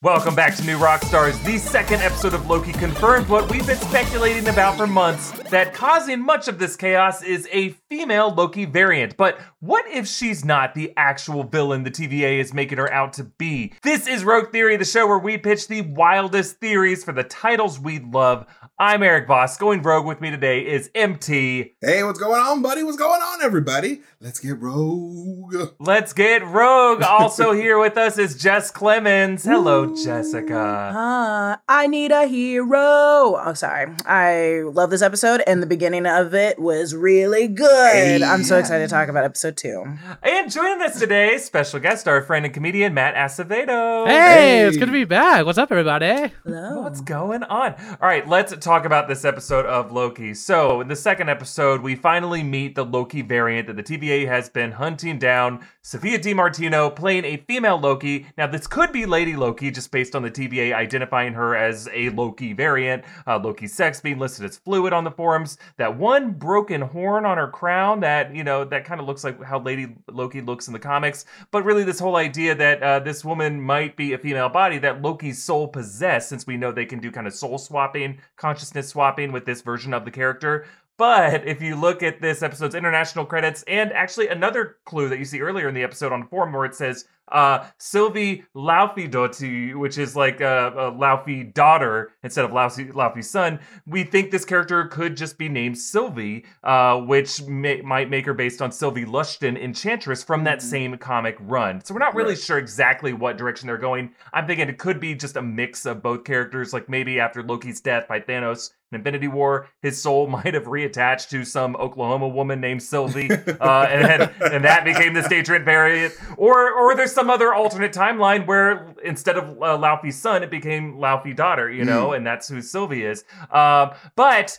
Welcome back to New Rockstars. The second episode of Loki confirmed what we've been speculating about for months, that causing much of this chaos is a female Loki variant. But what if she's not the actual villain the TVA is making her out to be? This is Rogue Theory, the show where we pitch the wildest theories for the titles we love. I'm Eric Voss. Going rogue with me today is MT. Hey, what's going on, buddy? What's going on, everybody? Let's get rogue. Let's get rogue. Also here with us is Jess Clemens. Hello, Jessica. I need a hero. Oh, sorry. I love this episode, and the beginning of it was really good. Hey. I'm so excited to talk about episode 2. And joining us today, special guest, our friend and comedian, Matt Acevedo. Hey, it's good to be back. What's up, everybody? Hello. What's going on? All right, let's talk about this episode of Loki. So, in the second episode, we finally meet the Loki variant that the TVA has been hunting down. Sophia DiMartino playing a female Loki. Now, this could be Lady Loki, just based on the TVA identifying her as a Loki variant, Loki's sex being listed as fluid on the forums, that one broken horn on her crown that, you know, that kind of looks like how Lady Loki looks in the comics, but really this whole idea that this woman might be a female body that Loki's soul possessed, since we know they can do kind of soul swapping, consciousness swapping with this version of the character. But if you look at this episode's international credits, and actually another clue that you see earlier in the episode on the forum where it says Sylvie Laufeydottir, which is like a Laufey daughter instead of Laufey's son. We think this character could just be named Sylvie, which might make her based on Sylvie Lushton, Enchantress, from that same comic run. So we're not really sure exactly what direction they're going. I'm thinking it could be just a mix of both characters, like maybe after Loki's death by Thanos in Infinity War, his soul might have reattached to some Oklahoma woman named Sylvie, and that became the stage rent variant. Or there's some other alternate timeline where instead of Laufey's son, it became Laufey daughter, you know, and that's who Sylvie is. But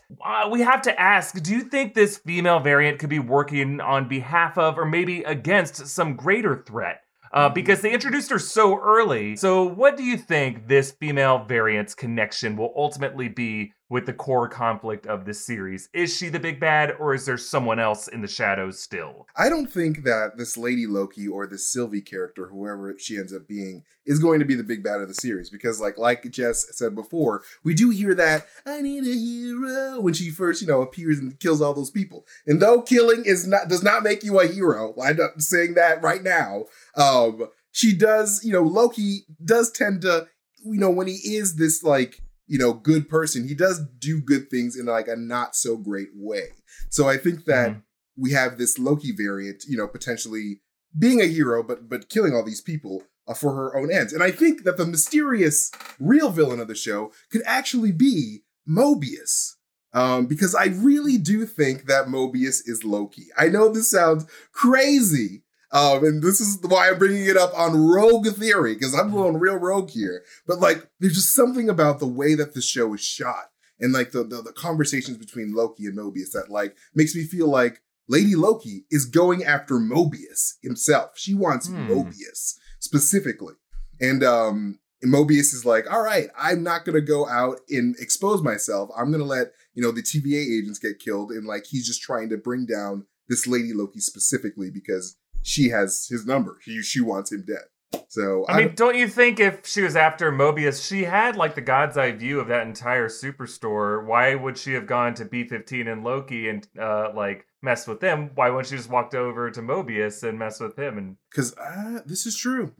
we have to ask, do you think this female variant could be working on behalf of, or maybe against, some greater threat? Because they introduced her so early. So what do you think this female variant's connection will ultimately be with the core conflict of this series? Is she the big bad, or is there someone else in the shadows still? I don't think that this Lady Loki or this Sylvie character, whoever she ends up being, is going to be the big bad of the series. Because like Jess said before, we do hear that, I need a hero, when she first, you know, appears and kills all those people. And though killing does not make you a hero, I'm saying that right now, she does, you know, Loki does tend to, you know, when he is this, like, you know, good person, he does do good things in like a not so great way. So I think that we have this Loki variant, you know, potentially being a hero, but killing all these people for her own ends. And I think that the mysterious real villain of the show could actually be Mobius. Because I really do think that Mobius is Loki. I know this sounds crazy, and this is why I'm bringing it up on Rogue Theory, because I'm going real rogue here. But, like, there's just something about the way that the show is shot and, like, the conversations between Loki and Mobius that, like, makes me feel like Lady Loki is going after Mobius himself. She wants Mobius specifically. And Mobius is like, all right, I'm not going to go out and expose myself. I'm going to let, you know, the TVA agents get killed. And, like, he's just trying to bring down this Lady Loki specifically because she has his number. She wants him dead. So I mean, don't you think if she was after Mobius, she had like the God's eye view of that entire superstore? Why would she have gone to B15 and Loki and like messed with them? Why wouldn't she just walked over to Mobius and mess with him? And because this is true.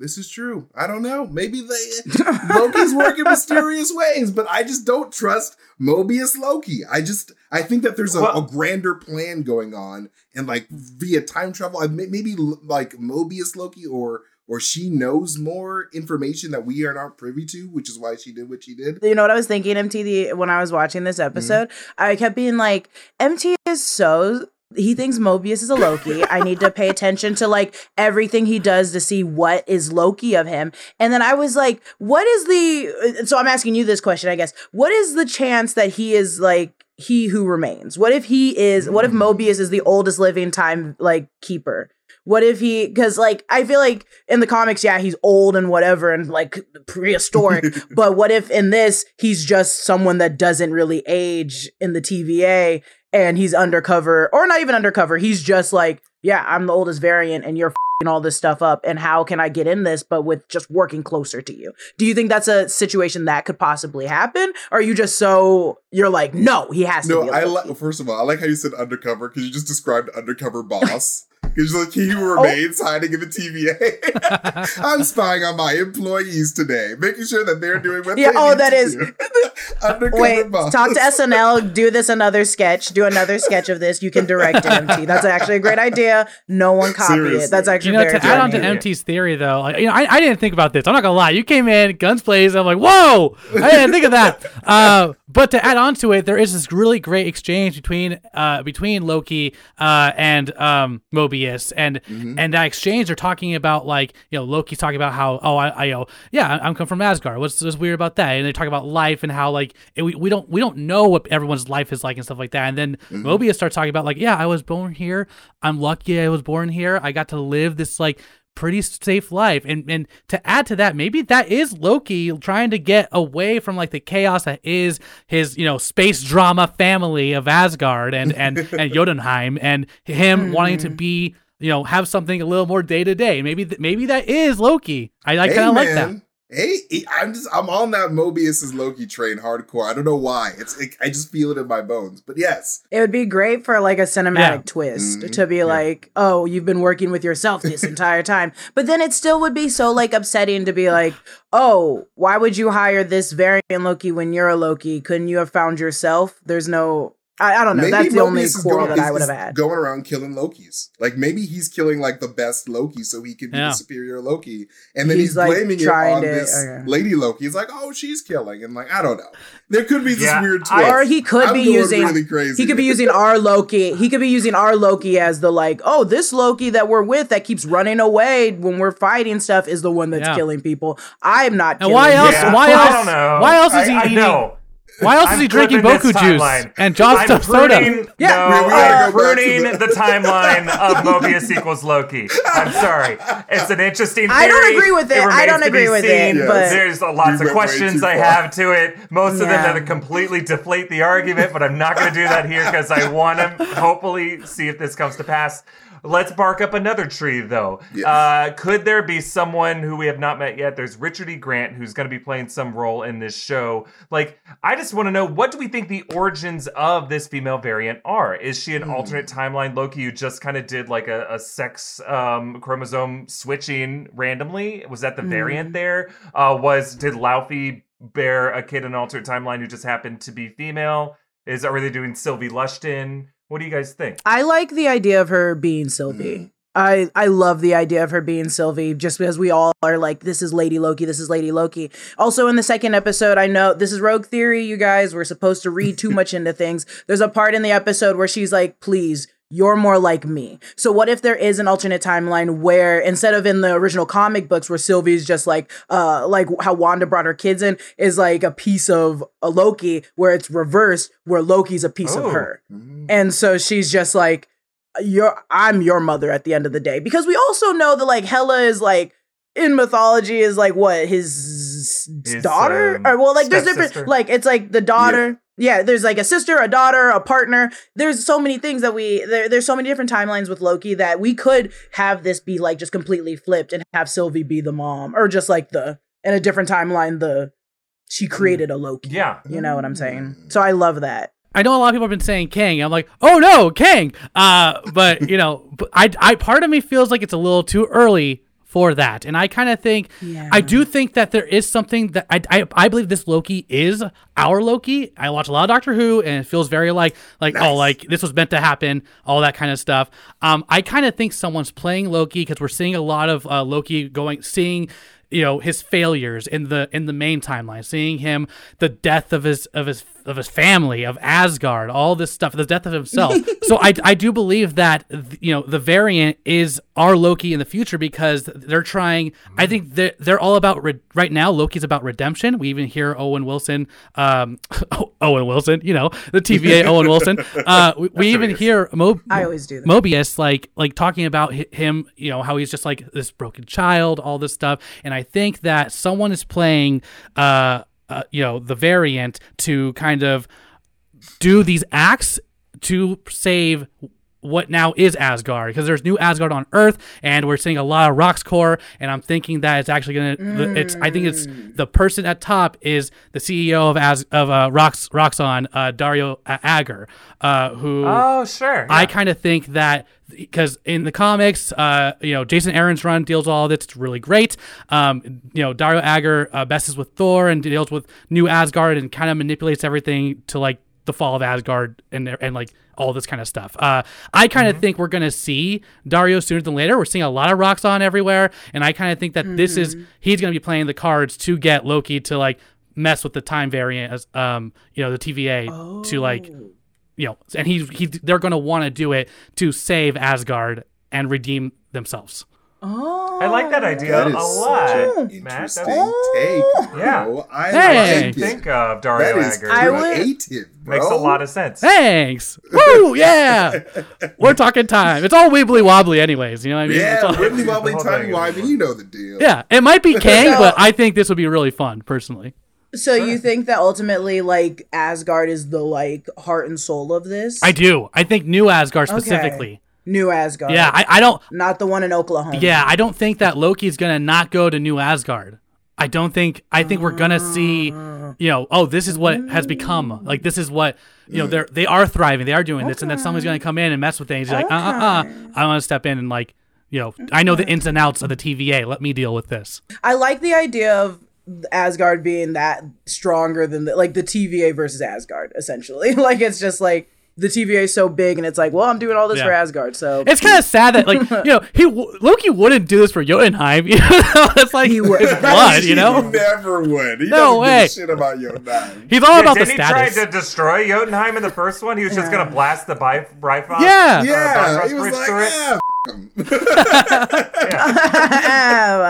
I don't know. Maybe Loki's work in mysterious ways, but I just don't trust Mobius Loki. I think that there's a grander plan going on, and like via time travel, maybe like Mobius Loki or she knows more information that we are not privy to, which is why she did what she did. You know what I was thinking, MT, when I was watching this episode? I kept being like, MT is so... He thinks Mobius is a Loki. I need to pay attention to like everything he does to see what is Loki of him. And then I was like, so I'm asking you this question, I guess. What is the chance that he is like He Who Remains? What if Mobius is the oldest living time like keeper? What if he, because like, I feel like in the comics, yeah, he's old and whatever and like prehistoric, but what if in this, he's just someone that doesn't really age in the TVA and he's undercover, or not even undercover, he's just like yeah, I'm the oldest variant and you're f***ing all this stuff up, and how can I get in this, but with just working closer to you? Do you think that's a situation that could possibly happen? Or are you just so, you're like, no, he has to be a Loki? First of all, I like how you said undercover, because you just described undercover boss. Because you're like, he who remains hiding in the TVA. I'm spying on my employees today, making sure that they're doing what they need that to is. Do. Undercover boss. Talk to SNL, do this another sketch of this. You can direct to MT. That's actually a great idea. No one copied it. That's actually very funny. To add on to MT's theory, though, like, I didn't think about this. I'm not going to lie. You came in, guns blazing. I'm like, whoa, I didn't think of that. But to add on to it, there is this really great exchange between Loki and Mobius, and and that exchange, they're talking about, like, you know, Loki's talking about how I'm come from Asgard. What's weird about that? And they talk about life and how like we don't know what everyone's life is like and stuff like that. And then Mobius starts talking about like, yeah, I was born here. I'm lucky I was born here. I got to live this like pretty safe life, and to add to that, maybe that is Loki trying to get away from like the chaos that is his, you know, space drama family of Asgard and Jotunheim, and him wanting to be, you know, have something a little more day to day. Maybe that is Loki. I kind of like that. Hey, I'm on that Mobius' Loki train hardcore. I don't know why. I just feel it in my bones. But yes, it would be great for like a cinematic twist to be like, oh, you've been working with yourself this entire time. But then it still would be so like upsetting to be like, oh, why would you hire this variant Loki when you're a Loki? Couldn't you have found yourself? There's no. I don't know. Maybe that's the only quarrel that I would have had. Going around killing Lokis. Like, maybe he's killing, like, the best Loki so he can be the superior Loki. And then he's like, blaming it on this Lady Loki. He's like, oh, she's killing. And, like, I don't know. There could be this weird twist. Or he could be using our Loki. He could be using our Loki as the, like, oh, this Loki that we're with that keeps running away when we're fighting stuff is the one that's killing people. I'm not killing people. Why else? I don't know. Why else is he eating? Why else is he drinking Boku juice and John's stuff soda? I'm ruining the timeline of Mobius equals Loki. I'm sorry. It's an interesting theory. I don't agree with it. But there's lots of questions I have to it. Most of them that completely deflate the argument, but I'm not going to do that here because I want to hopefully see if this comes to pass. Let's bark up another tree, though. Yes. Could there be someone who we have not met yet? There's Richard E. Grant, who's going to be playing some role in this show. Like, I just want to know, what do we think the origins of this female variant are? Is she an alternate timeline Loki who just kind of did, like, a sex chromosome switching randomly? Was that the variant there? Did Laufey bear a kid in an alternate timeline who just happened to be female? Are they doing Sylvie Lushton? What do you guys think? I like the idea of her being Sylvie. I love the idea of her being Sylvie, just because we all are like, this is Lady Loki, this is Lady Loki. Also, in the second episode, I know this is Rogue Theory, you guys. We're supposed to read too much into things. There's a part in the episode where she's like, please, you're more like me. So what if there is an alternate timeline where, instead of in the original comic books where Sylvie's just like how Wanda brought her kids in, is like a piece of a Loki, where it's reversed, where Loki's a piece of her. And so she's just like, I'm your mother at the end of the day. Because we also know that like Hela is like, in mythology is like what, his daughter? There's different, like it's like the daughter. Yeah, there's like a sister, a daughter, a partner. There's so many things that there's so many different timelines with Loki that we could have this be like just completely flipped and have Sylvie be the mom, or just like in a different timeline, she created a Loki. Yeah. You know what I'm saying? So I love that. I know a lot of people have been saying Kang. I'm like, oh no, Kang. But you know, I part of me feels like it's a little too early for that. And I kind of think, I do think that there is something that I believe this Loki is our Loki. I watch a lot of Doctor Who, and it feels very like nice. Oh, like this was meant to happen, all that kind of stuff. I kind of think someone's playing Loki, because we're seeing a lot of Loki seeing, you know, his failures in the main timeline, seeing him, the death of his family, of Asgard, all this stuff, the death of himself. So I do believe that, you know, the variant is our Loki in the future, because they're trying. I think they're all about right now. Loki's about redemption. We even hear Owen Wilson, you know, the TVA Owen Wilson. We even hear Mobius like talking about him, you know, how he's just like this broken child, all this stuff. And I think that someone is playing you know, the variant to kind of do these acts to save what now is Asgard, because there's New Asgard on Earth, and we're seeing a lot of Roxxon, and I'm thinking that it's actually gonna. I think it's the person at top is the CEO of Roxxon, Dario Agger, who. Oh sure. Yeah. I kind of think that because in the comics, Jason Aaron's run deals all this. It's really great. Dario Agger messes with Thor and deals with New Asgard and kind of manipulates everything to like the fall of Asgard and like. All this kind of stuff. I kind of think we're going to see Dario sooner than later. We're seeing a lot of Roxxon everywhere, and I kind of think that he's going to be playing the cards to get Loki to like mess with the time variant, as the TVA to like, and they're going to want to do it to save Asgard and redeem themselves. Oh, I like that idea a lot. Interesting Matt, that's take. Bro. I think of Dario Agger. Makes a lot of sense. Thanks. Woo, yeah. We're talking time. It's all wibbly wobbly, anyways. You know what I mean? Yeah, wibbly wobbly, timey wimey. You know the deal. Yeah, it might be Kang, but I think this would be really fun, personally. So you think that ultimately, like, Asgard is the like heart and soul of this? I do. I think New Asgard specifically. Okay. New Asgard. Yeah, I don't... Not the one in Oklahoma. Yeah, I don't think that Loki's going to not go to New Asgard. I don't think... I think we're going to see, this is what has become. Like, this is what... They are thriving. They are doing this. And then someone's going to come in and mess with things. He's like, I want to step in and, like, I know the ins and outs of the TVA. Let me deal with this. I like the idea of Asgard being that stronger than... the TVA versus Asgard, essentially. Like, it's just like... The TVA is so big, and it's like, well, I'm doing all this for Asgard, so... It's kind of sad that, like, Loki wouldn't do this for Jotunheim, It's like, his blood, He never would. He doesn't give a shit about Jotunheim. He's all about the status. He tried to destroy Jotunheim in the first one? He was just going to blast the Bifrost? Yeah. Yeah, he was like, him.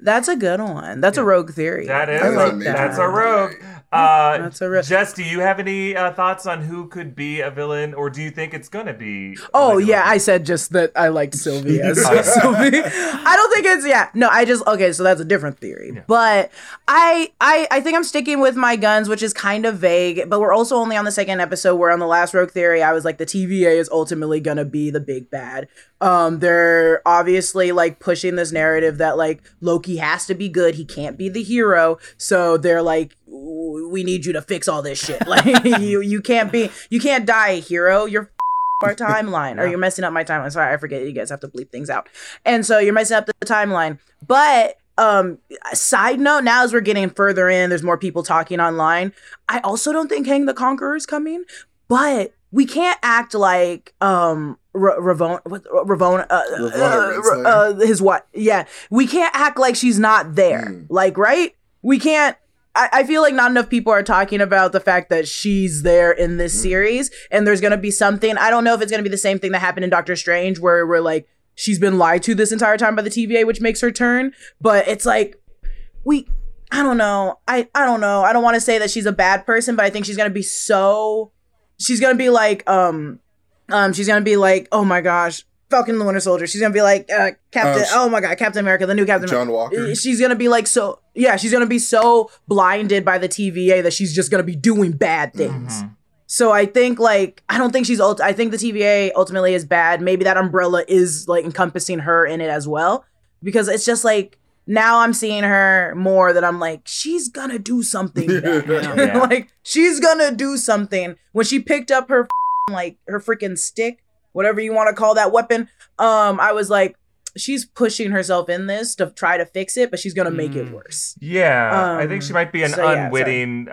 That's a good one. That's a Rogue Theory. That is. That's a Rogue. Jess, do you have any thoughts on who could be a villain, or do you think it's gonna be? Oh yeah, I said just that I liked Sylvie as Sylvie. I don't think it's No, I just so that's a different theory. Yeah. But I think I'm sticking with my guns, which is kind of vague. But we're also only on the second episode. Where on the last Rogue Theory, I was like, the TVA is ultimately gonna be the big bad. They're obviously like pushing this narrative that like Loki has to be good. He can't be the hero. So they're like, we need you to fix all this shit. Like you can't die a hero. You're our timeline, or you're messing up my timeline. Sorry, I forget you guys have to bleep things out. And so you're messing up the timeline. But side note, now as we're getting further in, there's more people talking online. I also don't think Kang the Conqueror is coming, but we can't act like Ravona, his what? Yeah, we can't act like she's not there. Like, right? We can't. I feel like not enough people are talking about the fact that she's there in this series, and there's gonna be something. I don't know if it's gonna be the same thing that happened in Doctor Strange, where we're like, she's been lied to this entire time by the TVA, which makes her turn. But it's like, I don't know. I don't know. I don't want to say that she's a bad person, but I think she's gonna be so. She's gonna be like, she's gonna be like, oh my gosh, Falcon and the Winter Soldier. She's gonna be like, Captain America, the new Captain America. John Walker. She's gonna be like, she's gonna be so blinded by the TVA that she's just gonna be doing bad things. Mm-hmm. So I think I think the TVA ultimately is bad. Maybe that umbrella is like encompassing her in it as well, because it's just like. Now I'm seeing her more that I'm like, she's gonna do something. Like, she's gonna do something. When she picked up her her freaking stick, whatever you want to call that weapon, I was like, she's pushing herself in this to try to fix it, but she's gonna make it worse. Yeah, I think she might be an unwitting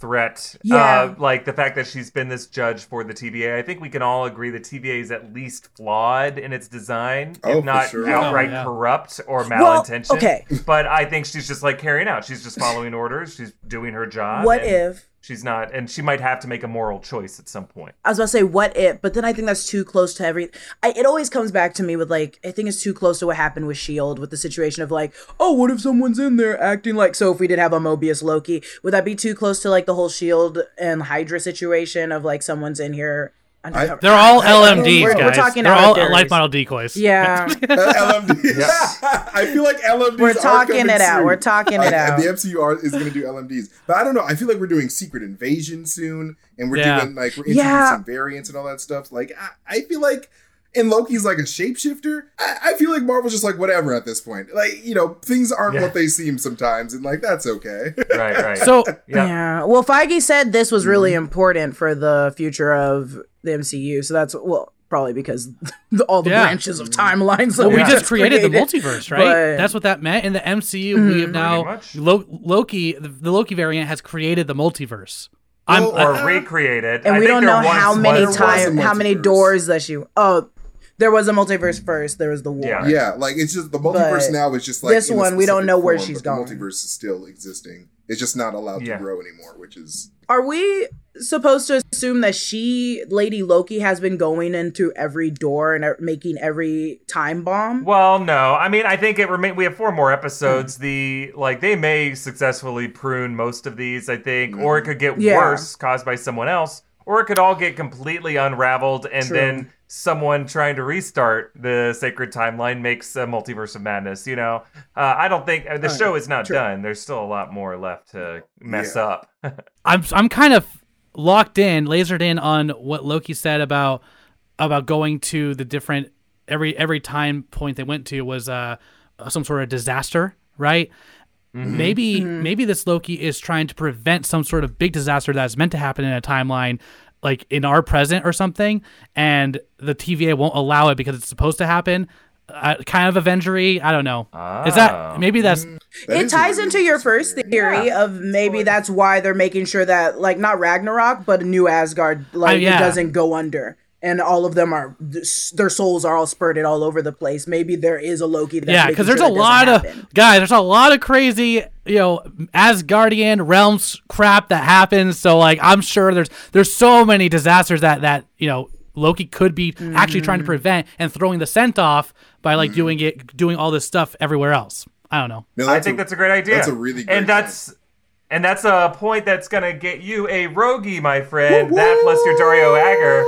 threat. Yeah. Like the fact that she's been this judge for the TVA. I think we can all agree the TVA is at least flawed in its design, if not outright corrupt or malintentioned. Well, okay. But I think she's just like carrying out. She's just following orders. She's doing her job. What if? She's not, and she might have to make a moral choice at some point. I was about to say, what if? But then I think that's too close to everything. It always comes back to me with, like, I think it's too close to what happened with S.H.I.E.L.D., with the situation of, like, oh, what if someone's in there acting like... So if we did have a Mobius Loki, would that be too close to, like, the whole S.H.I.E.L.D. and Hydra situation of, like, someone's in here... They're all LMDs, guys. They're all life model decoys. Yeah. LMDs. Yeah. I feel like LMDs we're talking it out. Soon. We're talking it out. The MCU is going to do LMDs. But I don't know. I feel like we're doing Secret Invasion soon. And we're doing, like, we're introducing variants and all that stuff. Like, I feel like... And Loki's like a shapeshifter. I feel like Marvel's just like whatever at this point. Like, you know, things aren't what they seem sometimes, and like that's okay. Right. So well, Feige said this was really important for the future of the MCU. So that's probably because all the branches of timelines. That we just created the multiverse, right? But that's what that meant. In the MCU, we have now Loki. The Loki variant has created the multiverse. Recreated, and we don't know how many times, how many doors that she. Oh. There was a multiverse first. There was the war. Yeah, like it's just the multiverse now is just like this one. We don't know where she's going. The multiverse is still existing. It's just not allowed to grow anymore, which is. Are we supposed to assume that Lady Loki, has been going into every door and making every time bomb? Well, no. I mean, I think it remains. We have 4 more episodes. They may successfully prune most of these, I think, or it could get worse, caused by someone else, or it could all get completely unraveled and then. Someone trying to restart the sacred timeline makes a multiverse of madness, you know? I don't think... the show is not done. There's still a lot more left to mess up. I'm kind of locked in, lasered in on what Loki said about going to the different... Every time point they went to was some sort of disaster, right? Mm-hmm. Maybe this Loki is trying to prevent some sort of big disaster that's meant to happen in a timeline, like in our present or something, and the TVA won't allow it because it's supposed to happen. Kind of Avengery. I don't know. Is that maybe that's it ties into your first theory of maybe that's why they're making sure that like not Ragnarok but New Asgard it doesn't go under and all of them are their souls are all spurted all over the place. Maybe there is a Loki. That's because there's a lot of guys. There's a lot of crazy. You know, Asgardian realms crap that happens. So, like, I'm sure there's so many disasters that you know Loki could be actually trying to prevent and throwing the scent off by like doing all this stuff everywhere else. I don't know. No, I think that's a great idea. That's a really great and that's a point that's gonna get you a roguey, my friend. Woo-woo! That plus your Dario Agger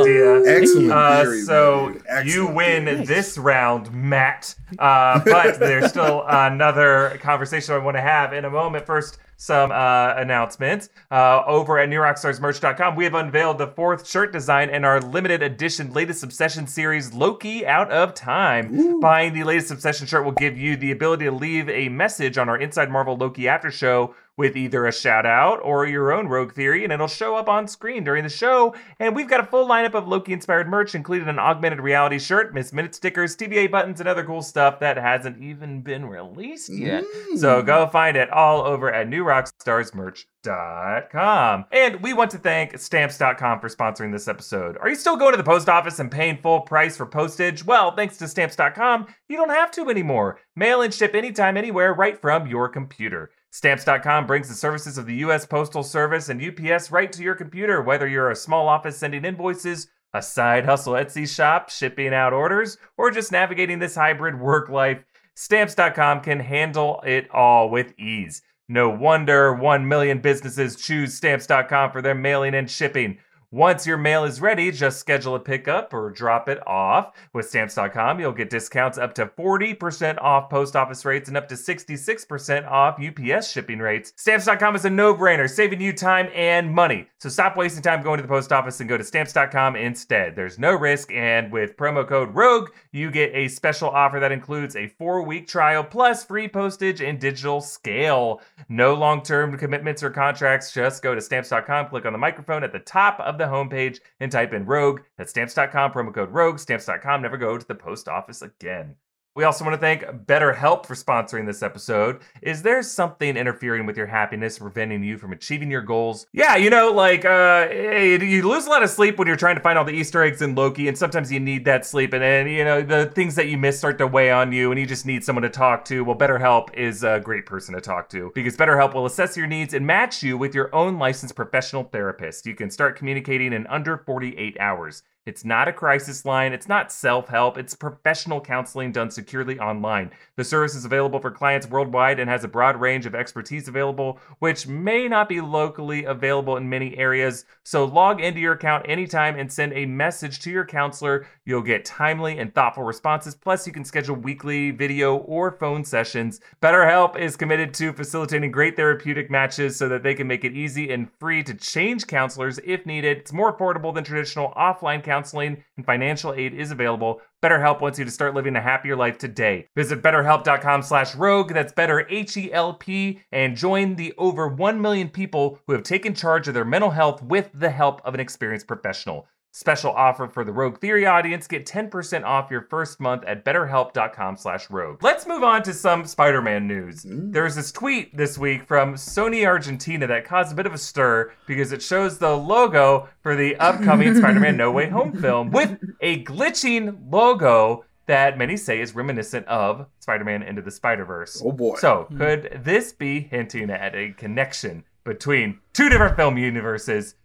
idea. Excellent. You win this round, Matt. But there's still another conversation I want to have in a moment. First, some announcements. Over at NewRockstarsMerch.com, we have unveiled the 4th shirt design in our limited edition latest Obsession series, Loki Out of Time. Ooh. Buying the latest Obsession shirt will give you the ability to leave a message on our Inside Marvel Loki After Show with either a shout out or your own Rogue Theory, and it'll show up on screen during the show. And we've got a full lineup of Loki inspired merch, including an augmented reality shirt, Miss Minute stickers, TVA buttons, and other cool stuff that hasn't even been released yet. So go find it all over at NewRockstarsMerch.com. And we want to thank Stamps.com for sponsoring this episode. Are you still going to the post office and paying full price for postage? Well, thanks to Stamps.com, you don't have to anymore. Mail and ship anytime, anywhere, right from your computer. Stamps.com brings the services of the U.S. Postal Service and UPS right to your computer, whether you're a small office sending invoices, a side hustle Etsy shop, shipping out orders, or just navigating this hybrid work life. Stamps.com can handle it all with ease. No wonder 1 million businesses choose Stamps.com for their mailing and shipping. Once your mail is ready, just schedule a pickup or drop it off. With Stamps.com, you'll get discounts up to 40% off post office rates and up to 66% off UPS shipping rates. Stamps.com is a no-brainer, saving you time and money. So stop wasting time going to the post office and go to Stamps.com instead. There's no risk, and with promo code ROGUE, you get a special offer that includes a 4-week trial plus free postage and digital scale. No long-term commitments or contracts. Just go to Stamps.com, click on the microphone at the top of the homepage and type in Rogue. That's Stamps.com, promo code Rogue. Stamps.com, never go to the post office again. We also want to thank BetterHelp for sponsoring this episode. Is there something interfering with your happiness, preventing you from achieving your goals? Yeah, you know, like, you lose a lot of sleep when you're trying to find all the Easter eggs in Loki, and sometimes you need that sleep, and then, you know, the things that you miss start to weigh on you, and you just need someone to talk to. Well, BetterHelp is a great person to talk to, because BetterHelp will assess your needs and match you with your own licensed professional therapist. You can start communicating in under 48 hours. It's not a crisis line. It's not self-help. It's professional counseling done securely online. The service is available for clients worldwide and has a broad range of expertise available, which may not be locally available in many areas. So log into your account anytime and send a message to your counselor. You'll get timely and thoughtful responses. Plus, you can schedule weekly video or phone sessions. BetterHelp is committed to facilitating great therapeutic matches so that they can make it easy and free to change counselors if needed. It's more affordable than traditional offline counseling, and financial aid is available. BetterHelp wants you to start living a happier life today. Visit BetterHelp.com/rogue, that's better H-E-L-P, and join the over 1 million people who have taken charge of their mental health with the help of an experienced professional. Special offer for the Rogue Theory audience. Get 10% off your first month at BetterHelp.com/rogue. Let's move on to some Spider-Man news. There was this tweet this week from Sony Argentina that caused a bit of a stir because it shows the logo for the upcoming Spider-Man No Way Home film with a glitching logo that many say is reminiscent of Spider-Man Into the Spider-Verse. Oh boy. So could this be hinting at a connection between two different film universes?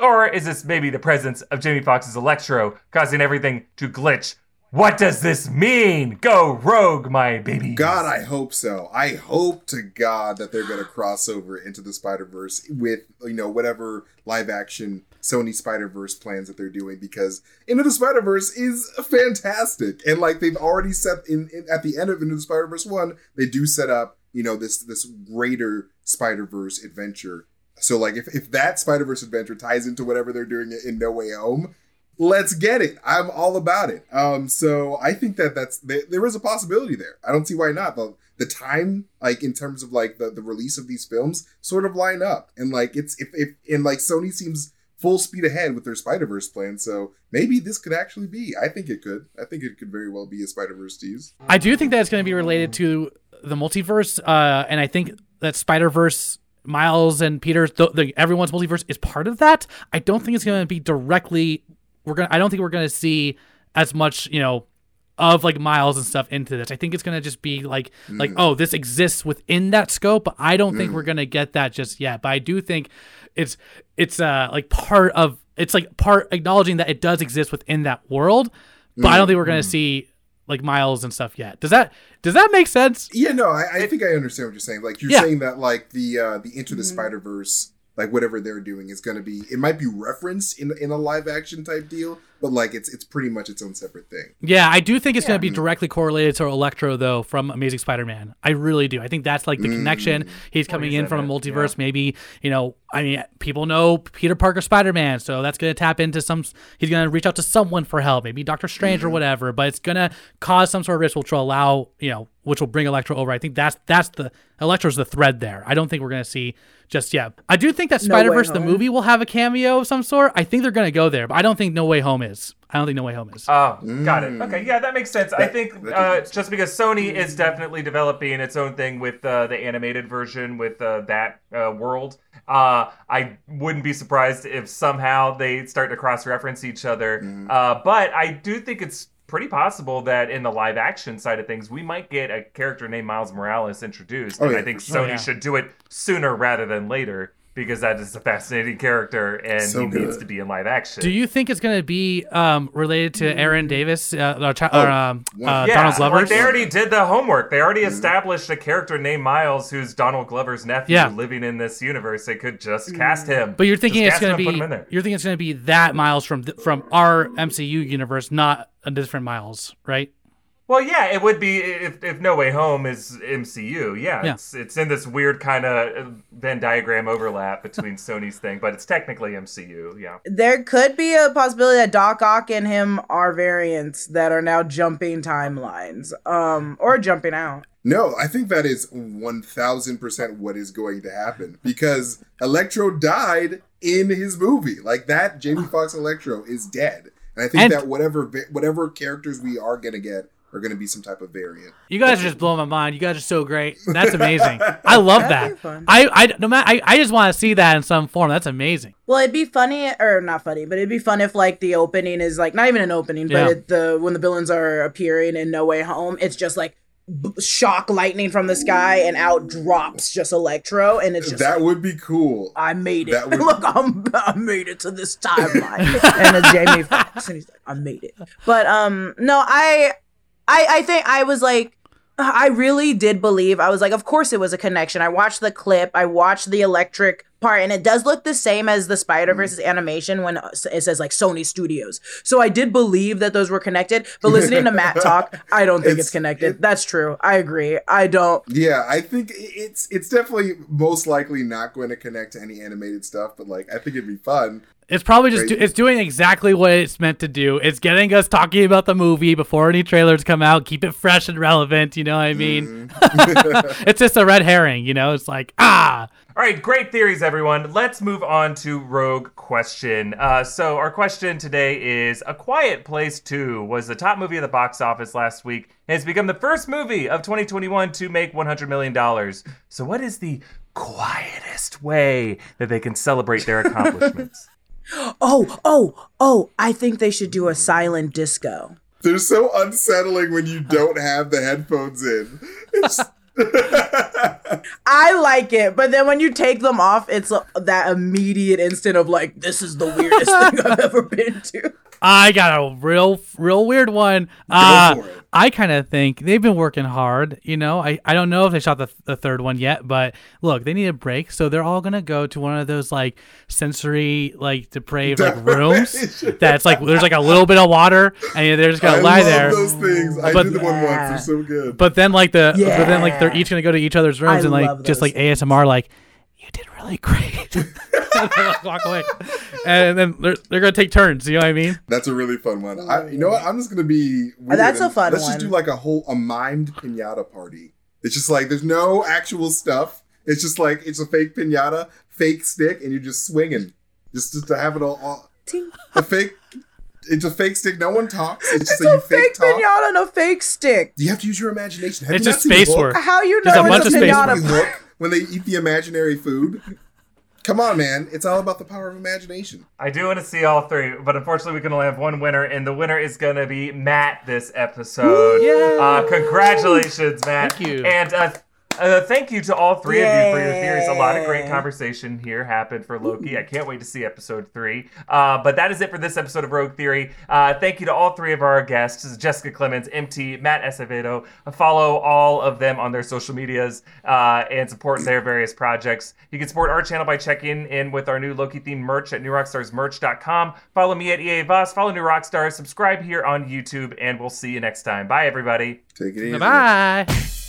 Or is this maybe the presence of Jamie Foxx's Electro causing everything to glitch? What does this mean? Go Rogue, my baby. God, I hope so. I hope to God that they're going to cross over Into the Spider-Verse with, you know, whatever live action Sony Spider-Verse plans that they're doing, because Into the Spider-Verse is fantastic. And like they've already set in at the end of Into the Spider-Verse 1, they do set up, you know, this greater Spider-Verse adventure. So, like, if that Spider-Verse adventure ties into whatever they're doing in No Way Home, let's get it. I'm all about it. So I think there is a possibility there. I don't see why not. The time, like, in terms of, like, the release of these films sort of line up. And, like, it's if Sony seems full speed ahead with their Spider-Verse plan. So maybe this could actually be. I think it could. I think it could very well be a Spider-Verse tease. I do think that's going to be related to the multiverse. And I think that Spider-Verse... Miles and Peter, everyone's multiverse is part of that. I don't think it's going to be directly. I don't think we're going to see as much, you know, of like Miles and stuff into this. I think it's going to just be like oh, this exists within that scope. But I don't think we're going to get that just yet. But I do think it's acknowledging that it does exist within that world. But I don't think we're going to see like Miles and stuff yet. Does that make sense? Yeah, no, I think I understand what you're saying. Like you're saying that like the Into the Spider-Verse, like whatever they're doing is going to be, it might be referenced in a live action type deal, but like it's pretty much its own separate thing. Yeah, I do think it's going to be directly correlated to Electro though from Amazing Spider-Man. I really do. I think that's like the connection. He's coming in from a multiverse, maybe, you know, I mean, people know Peter Parker Spider-Man, so that's going to tap into he's going to reach out to someone for help, maybe Doctor Strange or whatever, but it's going to cause some sort of ritual to allow, you know, which will bring Electro over. I think Electro's the thread there. I don't think we're going to see just yet. I do think that Spider-Verse, the movie, will have a cameo of some sort. I think they're going to go there, but I don't think No Way Home is. Oh, got it. Okay, yeah, that makes sense. I think just because Sony is definitely developing its own thing with the animated version with that world, I wouldn't be surprised if somehow they start to cross-reference each other. But I do think it's pretty possible that in the live action side of things, we might get a character named Miles Morales introduced. Oh, and I think Sony should do it sooner rather than later, because that is a fascinating character and he needs to be in live action. Do you think it's going to be related to Aaron Davis, Donald Glover's? Like they already did the homework. They already established a character named Miles who's Donald Glover's nephew living in this universe. They could just cast him. But you're thinking it's going to be that Miles from our MCU universe, not a different Miles, right? Well, yeah, it would be if No Way Home is MCU. Yeah. It's in this weird kind of Venn diagram overlap between Sony's thing, but it's technically MCU. Yeah, there could be a possibility that Doc Ock and him are variants that are now jumping timelines, or jumping out. No, I think that is 1,000% what is going to happen because Electro died in his movie. Like that, Jamie Foxx Electro is dead, and I think that whatever characters we are gonna get are going to be some type of variant. You guys are just blowing my mind. You guys are so great. That's amazing. I love that. I just want to see that in some form. That's amazing. Well, it'd be funny, or not funny, but it'd be fun if like the opening is like not even an opening, but when the villains are appearing in No Way Home, it's just like shock lightning from the sky and out drops just Electro, and it's just that would be cool. I made it. Look, I made it to this timeline. And it's Jamie Foxx, and he's like, I made it. But no, I think I was like, I really did believe. I was like, of course it was a connection. I watched the clip. I watched the electric part, and it does look the same as the Spider-Verse animation when it says like Sony Studios. So I did believe that those were connected, but listening to Matt talk, I don't think it's connected. That's true. I agree. I don't. Yeah, I think it's definitely most likely not going to connect to any animated stuff, but like I think it'd be fun. It's probably just it's doing exactly what it's meant to do. It's getting us talking about the movie before any trailers come out. Keep it fresh and relevant. You know what I mean? Mm-hmm. It's just a red herring. You know, it's like, ah. All right. Great theories, everyone. Let's move on to Rogue Question. So our question today is, A Quiet Place 2 was the top movie of the box office last week and has become the first movie of 2021 to make $100 million. So what is the quietest way that they can celebrate their accomplishments? Oh, I think they should do a silent disco. They're so unsettling when you don't have the headphones in. I like it, but then when you take them off, it's that immediate instant of like, this is the weirdest thing I've ever been to. I got a real weird one. Go for it. I kind of think they've been working hard. You know, I don't know if they shot the third one yet, but look, they need a break. So they're all going to go to one of those like sensory, like depraved like rooms that's like, there's like a little bit of water and they're just going to lie there. I love those things. I did the one once. They're so good. But then like but then like they're each going to go to each other's rooms and like just like ASMR, like, you did really great. Walk away. And then they're going to take turns. You know what I mean? That's a really fun one. You know what? I'm just going to be weird. That's a fun one. Let's just do like a mimed piñata party. It's just like, there's no actual stuff. It's just like, it's a fake piñata, fake stick, and you're just swinging. Just to have it all it's a fake stick. No one talks. It's just a fake piñata and a fake stick. You have to use your imagination. It's just space work. How you know it's a piñata party? When they eat the imaginary food. Come on, man. It's all about the power of imagination. I do want to see all three, but unfortunately we can only have one winner, and the winner is going to be Matt this episode. Yay! Congratulations, Matt. Thank you. And thank you to all three of you for your theories. A lot of great conversation here happened for Loki. I can't wait to see episode 3. But that is it for this episode of Rogue Theory. Thank you to all three of our guests, Jessica Clemens, MT, Matt Acevedo. Follow all of them on their social medias and support their various projects. You can support our channel by checking in with our new Loki-themed merch at newrockstarsmerch.com. Follow me at EA Voss. Follow New Rockstars. Subscribe here on YouTube, and we'll see you next time. Bye, everybody. Take it easy. Bye-bye.